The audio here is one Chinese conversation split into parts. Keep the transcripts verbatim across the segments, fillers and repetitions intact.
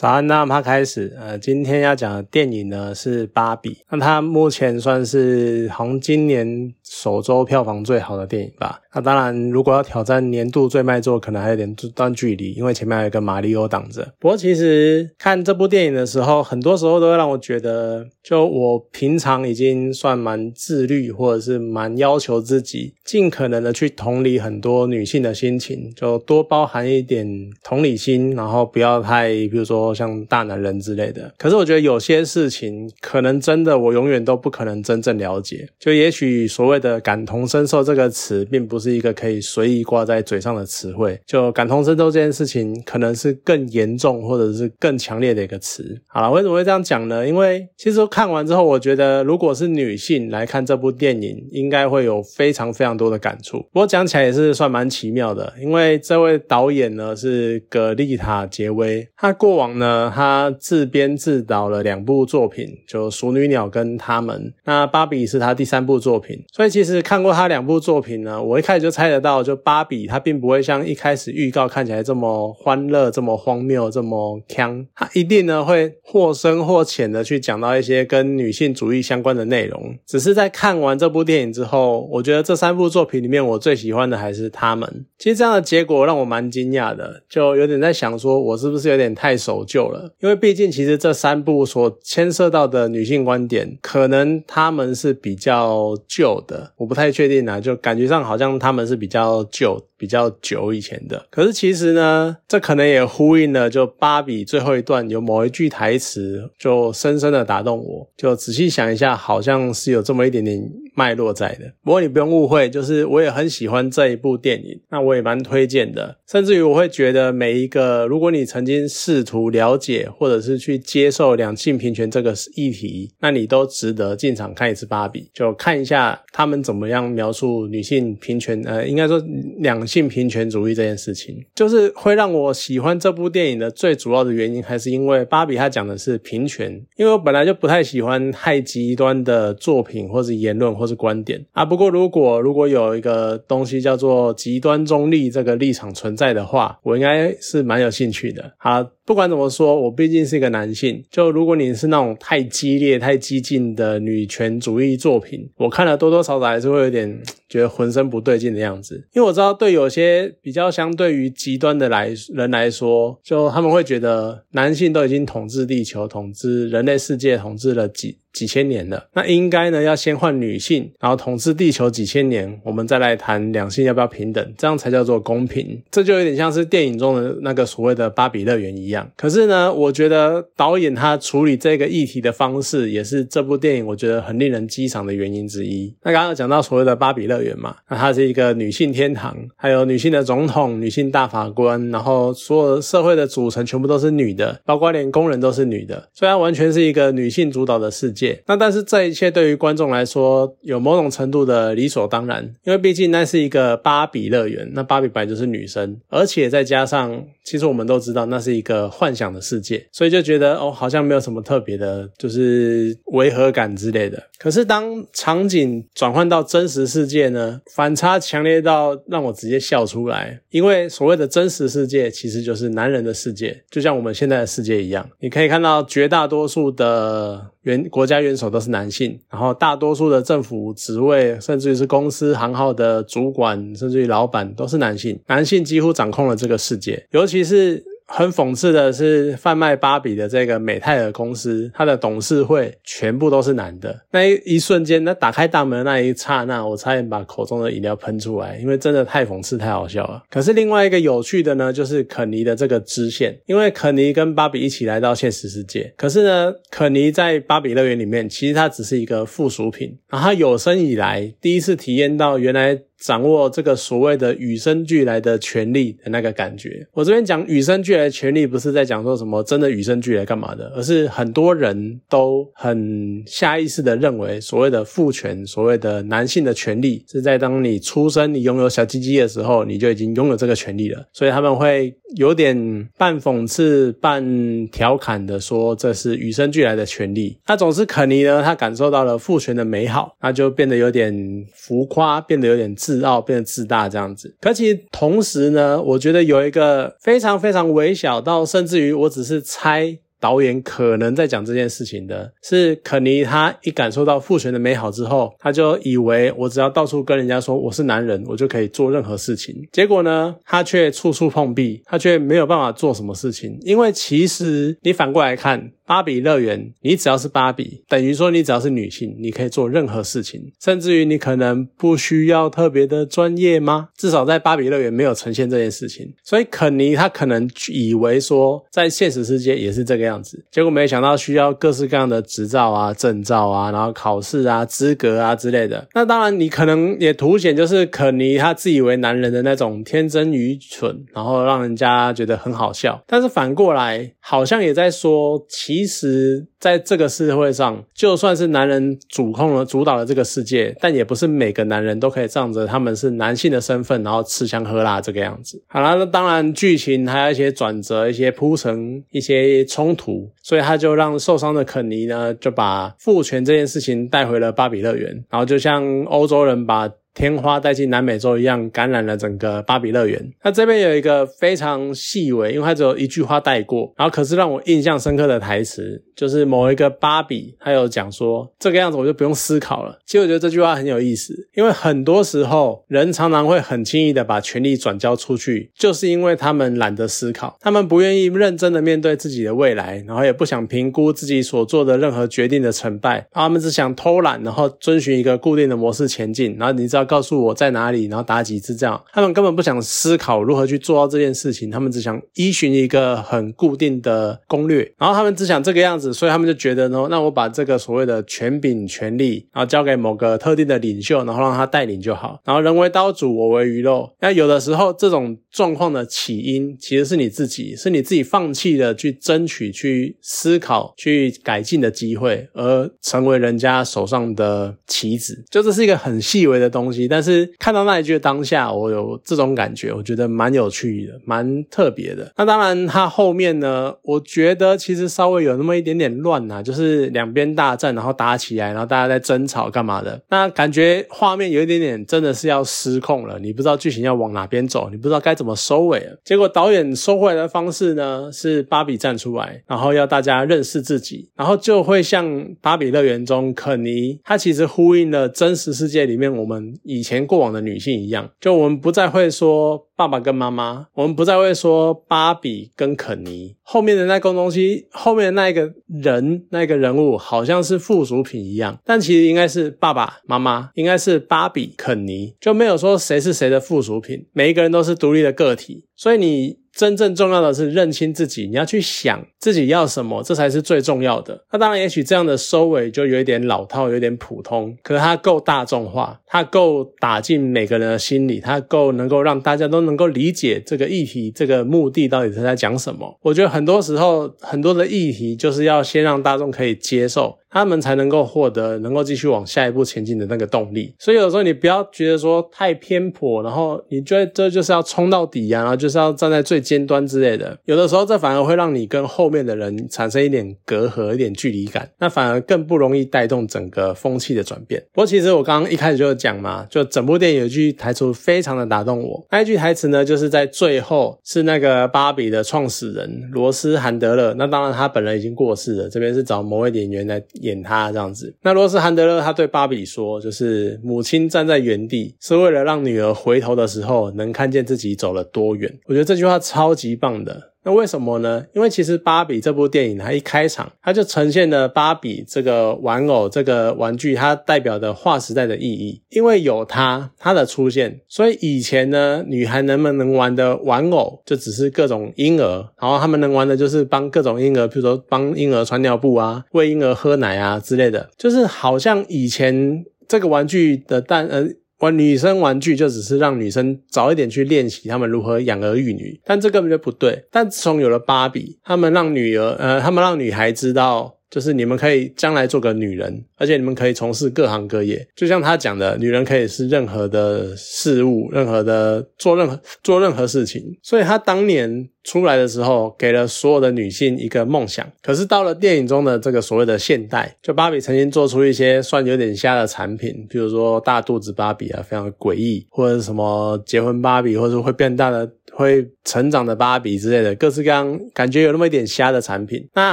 早安，那我们开始。呃，今天要讲的电影呢是《芭比》，那它目前算是好像今年首周票房最好的电影吧。那当然，如果要挑战年度最卖座，可能还有点段距离，因为前面还有一个马里奥挡着。不过其实看这部电影的时候，很多时候都会让我觉得，就我平常已经算蛮自律，或者是蛮要求自己，尽可能的去同理很多女性的心情，就多包含一点同理心，然后不要太，比如说像大男人之类的。可是我觉得有些事情可能真的我永远都不可能真正了解，就也许所谓的感同身受这个词并不是一个可以随意挂在嘴上的词汇，就感同身受这件事情可能是更严重或者是更强烈的一个词。好啦，为什么会这样讲呢？因为其实看完之后我觉得如果是女性来看这部电影应该会有非常非常多的感触。不过讲起来也是算蛮奇妙的，因为这位导演呢是葛丽塔·杰威，他过往呢，他自编自导了两部作品，就《熟女鸟》跟《他们》，那《芭比》是他第三部作品。所以其实看过他两部作品呢，我一开始就猜得到，就《芭比》他并不会像一开始预告看起来这么欢乐、这么荒谬、这么呛，他一定呢会或深或浅的去讲到一些跟女性主义相关的内容。只是在看完这部电影之后，我觉得这三部作品里面我最喜欢的还是《他们》。其实这样的结果让我蛮惊讶的，就有点在想说我是不是有点太守旧了，因为毕竟其实这三部所牵涉到的女性观点可能他们是比较旧的，我不太确定啊，就感觉上好像他们是比较旧比较久以前的。可是其实呢，这可能也呼应了就芭比最后一段有某一句台词就深深的打动我，就仔细想一下好像是有这么一点点脉络在的。不过你不用误会，就是我也很喜欢这一部电影，那我也蛮推荐的，甚至于我会觉得每一个如果你曾经试图了解或者是去接受两性平权这个议题，那你都值得进场看一次芭比，就看一下他们怎么样描述女性平权，呃，应该说两性平权主义这件事情。就是会让我喜欢这部电影的最主要的原因还是因为芭比它讲的是平权，因为我本来就不太喜欢太极端的作品或是言论或是观点啊。不过如果如果有一个东西叫做极端中立这个立场存在的话，我应该是蛮有兴趣的。好，不管怎么说我毕竟是一个男性，就如果你是那种太激烈太激进的女权主义作品，我看了多多少少还是会有点觉得浑身不对劲的样子。因为我知道对有些比较相对于极端的来人来说，就他们会觉得男性都已经统治地球统治人类世界统治了几几千年了，那应该呢要先换女性然后统治地球几千年，我们再来谈两性要不要平等，这样才叫做公平。这就有点像是电影中的那个所谓的芭比乐园一样。可是呢我觉得导演他处理这个议题的方式也是这部电影我觉得很令人激赏的原因之一。那刚刚有讲到所谓的芭比乐园嘛，那它是一个女性天堂，还有女性的总统、女性大法官，然后所有社会的组成全部都是女的，包括连工人都是女的，所以它完全是一个女性主导的世界。那但是这一切对于观众来说有某种程度的理所当然，因为毕竟那是一个芭比乐园，那芭比本来就是女生，而且再加上其实我们都知道那是一个幻想的世界，所以就觉得哦，好像没有什么特别的就是违和感之类的。可是当场景转换到真实世界呢，反差强烈到让我直接笑出来，因为所谓的真实世界其实就是男人的世界，就像我们现在的世界一样，你可以看到绝大多数的元国家元首都是男性，然后大多数的政府职位甚至于是公司行号的主管甚至于老板都是男性，男性几乎掌控了这个世界。尤其是很讽刺的是，贩卖芭比的这个美泰尔公司，它的董事会全部都是男的。那一瞬间，那打开大门的那一刹那，我差点把口中的饮料喷出来，因为真的太讽刺太好笑了。可是另外一个有趣的呢，就是肯尼的这个支线，因为肯尼跟芭比一起来到现实世界，可是呢，肯尼在芭比乐园里面，其实他只是一个附属品，然后他有生以来第一次体验到原来掌握这个所谓的与生俱来的权利的那个感觉。我这边讲与生俱来的权利不是在讲说什么真的与生俱来干嘛的，而是很多人都很下意识的认为所谓的父权，所谓的男性的权利是在当你出生你拥有小鸡鸡的时候你就已经拥有这个权利了，所以他们会有点半讽刺半调侃的说这是与生俱来的权利。那总之肯尼呢他感受到了父权的美好，那就变得有点浮夸，变得有点自自傲变得自大这样子。可其实同时呢，我觉得有一个非常非常微小到甚至于我只是猜导演可能在讲这件事情的是，肯尼他一感受到父权的美好之后，他就以为我只要到处跟人家说我是男人，我就可以做任何事情。结果呢，他却处处碰壁，他却没有办法做什么事情。因为其实你反过来看芭比乐园，你只要是芭比，等于说你只要是女性，你可以做任何事情，甚至于你可能不需要特别的专业吗？至少在芭比乐园没有呈现这件事情。所以肯尼他可能以为说在现实世界也是这个样子，结果没想到需要各式各样的执照啊、证照啊，然后考试啊、资格啊之类的。那当然你可能也凸显就是肯尼他自以为男人的那种天真愚蠢，然后让人家觉得很好笑。但是反过来好像也在说，其其实在这个社会上，就算是男人主控了、主导了这个世界，但也不是每个男人都可以仗着他们是男性的身份然后吃香喝辣这个样子。好啦，那当然剧情还有一些转折、一些铺陈、一些冲突，所以他就让受伤的肯尼呢就把父权这件事情带回了芭比乐园，然后就像欧洲人把天花带进南美洲一样，感染了整个芭比乐园。那这边有一个非常细微，因为它只有一句话带过，然后可是让我印象深刻的台词，就是某一个芭比他有讲说这个样子我就不用思考了。其实我觉得这句话很有意思，因为很多时候人常常会很轻易的把权力转交出去，就是因为他们懒得思考，他们不愿意认真的面对自己的未来，然后也不想评估自己所做的任何决定的成败，他们只想偷懒，然后遵循一个固定的模式前进，然后你知道要告诉我在哪里，然后打几次这样。他们根本不想思考如何去做到这件事情，他们只想依循一个很固定的攻略，然后他们只想这个样子，所以他们就觉得呢，那我把这个所谓的权柄权力然后交给某个特定的领袖，然后让他带领就好，然后人为刀俎我为鱼肉。那有的时候这种状况的起因其实是你自己，是你自己放弃了去争取、去思考、去改进的机会，而成为人家手上的棋子。就这是一个很细微的东西，但是看到那一句的当下，我有这种感觉，我觉得蛮有趣的，蛮特别的。那当然它后面呢，我觉得其实稍微有那么一点点乱啊，就是两边大战，然后打起来，然后大家在争吵干嘛的，那感觉画面有一点点真的是要失控了，你不知道剧情要往哪边走，你不知道该怎么收尾了。结果导演收回来的方式呢，是芭比站出来，然后要大家认识自己，然后就会像芭比乐园中肯尼他其实呼应了真实世界里面我们以前过往的女性一样，就我们不再会说爸爸跟妈妈，我们不再会说芭比跟肯尼，后面的那个东西，后面的那一个人、那个人物好像是附属品一样，但其实应该是爸爸妈妈，应该是芭比肯尼，就没有说谁是谁的附属品，每一个人都是独立的个体。所以你真正重要的是认清自己，你要去想自己要什么，这才是最重要的。那当然也许这样的收尾就有一点老套，有点普通，可是它够大众化，它够打进每个人的心里，它够能够让大家都能够理解这个议题、这个目的到底是在讲什么。我觉得很多时候很多的议题就是要先让大众可以接受，他们才能够获得能够继续往下一步前进的那个动力。所以有时候你不要觉得说太偏颇，然后你觉得这就是要冲到底啊，然后就是要站在最尖端之类的，有的时候这反而会让你跟后面的人产生一点隔阂、一点距离感，那反而更不容易带动整个风气的转变。不过其实我刚刚一开始就讲嘛，就整部电影有一句台词非常的打动我，那一句台词呢，就是在最后是那个芭比的创始人罗斯·韩德勒，那当然他本人已经过世了，这边是找某位演员来演他这样子。那罗斯·韩德勒他对芭比说，就是母亲站在原地是为了让女儿回头的时候能看见自己走了多远。我觉得这句话超级棒的。那为什么呢？因为其实芭比这部电影它一开场，它就呈现了芭比这个玩偶、这个玩具它代表的划时代的意义。因为有它它的出现，所以以前呢，女孩能不能玩的玩偶就只是各种婴儿，然后她们能玩的就是帮各种婴儿，比如说帮婴儿穿尿布啊、喂婴儿喝奶啊之类的，就是好像以前这个玩具的诞呃玩女生玩具就只是让女生早一点去练习她们如何养儿育女，但这根本就不对。但自从有了芭比，她们让女儿呃，她们让女孩知道，就是你们可以将来做个女人，而且你们可以从事各行各业。就像他讲的，女人可以是任何的事物，任何的做任何做任何事情。所以他当年出来的时候给了所有的女性一个梦想，可是到了电影中的这个所谓的现代，就芭比曾经做出一些算有点瞎的产品，比如说大肚子芭比啊，非常的诡异，或者什么结婚芭比，或者是会变大的会成长的芭比之类的，各式各样感觉有那么一点瞎的产品。那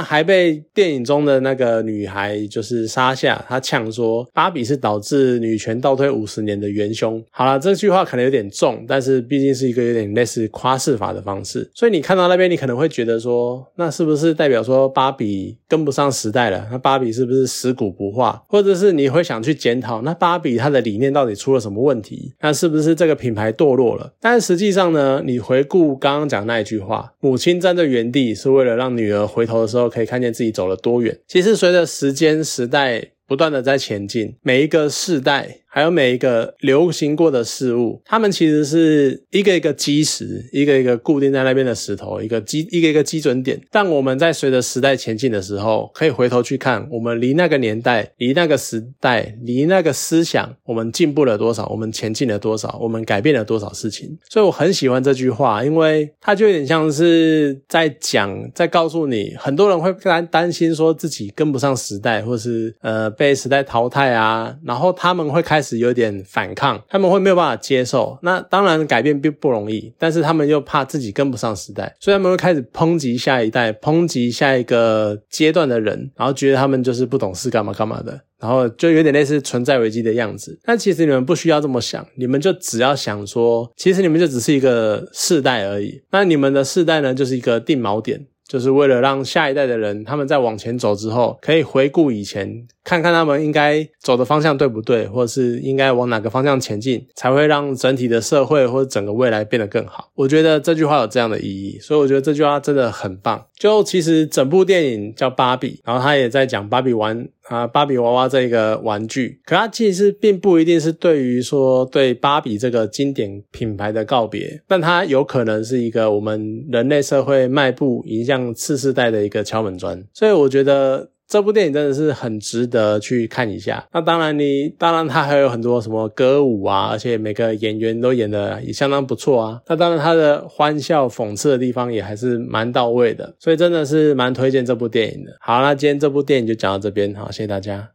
还被电影中的那个女孩就是莎夏，她呛说芭比是导致女权倒退五十年的元凶。好啦，这句话可能有点重，但是毕竟是一个有点类似夸饰法的方式，所以你看到那边你可能会觉得说，那是不是代表说芭比跟不上时代了，那芭比是不是食古不化，或者是你会想去检讨那芭比她的理念到底出了什么问题，那是不是这个品牌堕落了。但实际上呢，你回顾刚刚讲那一句话，母亲站在原地是为了让女儿回头的时候可以看见自己走了多远。其实随着时间时代不断的在前进，每一个世代还有每一个流行过的事物，它们其实是一个一个基石，一个一个固定在那边的石头，一个基一个一个基准点。但我们在随着时代前进的时候，可以回头去看我们离那个年代，离那个时代，离那个思想，我们进步了多少，我们前进了多少，我们改变了多少事情。所以我很喜欢这句话，因为它就有点像是在讲，在告诉你，很多人会担心说自己跟不上时代，或是呃被时代淘汰啊，然后他们会开开始有点反抗，他们会没有办法接受，那当然改变并不容易，但是他们又怕自己跟不上时代，所以他们会开始抨击下一代，抨击下一个阶段的人，然后觉得他们就是不懂事干嘛干嘛的，然后就有点类似存在危机的样子。但其实你们不需要这么想，你们就只要想说，其实你们就只是一个世代而已，那你们的世代呢，就是一个定锚点，就是为了让下一代的人，他们在往前走之后，可以回顾以前，看看他们应该走的方向对不对，或者是应该往哪个方向前进，才会让整体的社会或者整个未来变得更好。我觉得这句话有这样的意义，所以我觉得这句话真的很棒。就其实整部电影叫芭比，然后他也在讲芭比玩啊，芭比娃娃这个玩具，可它其实并不一定是对于说对芭比这个经典品牌的告别，但它有可能是一个我们人类社会迈步迎向次世代的一个敲门砖。所以我觉得这部电影真的是很值得去看一下。那当然你当然它还有很多什么歌舞啊，而且每个演员都演得也相当不错啊，那当然它的欢笑讽刺的地方也还是蛮到位的，所以真的是蛮推荐这部电影的。好，那今天这部电影就讲到这边，好，谢谢大家。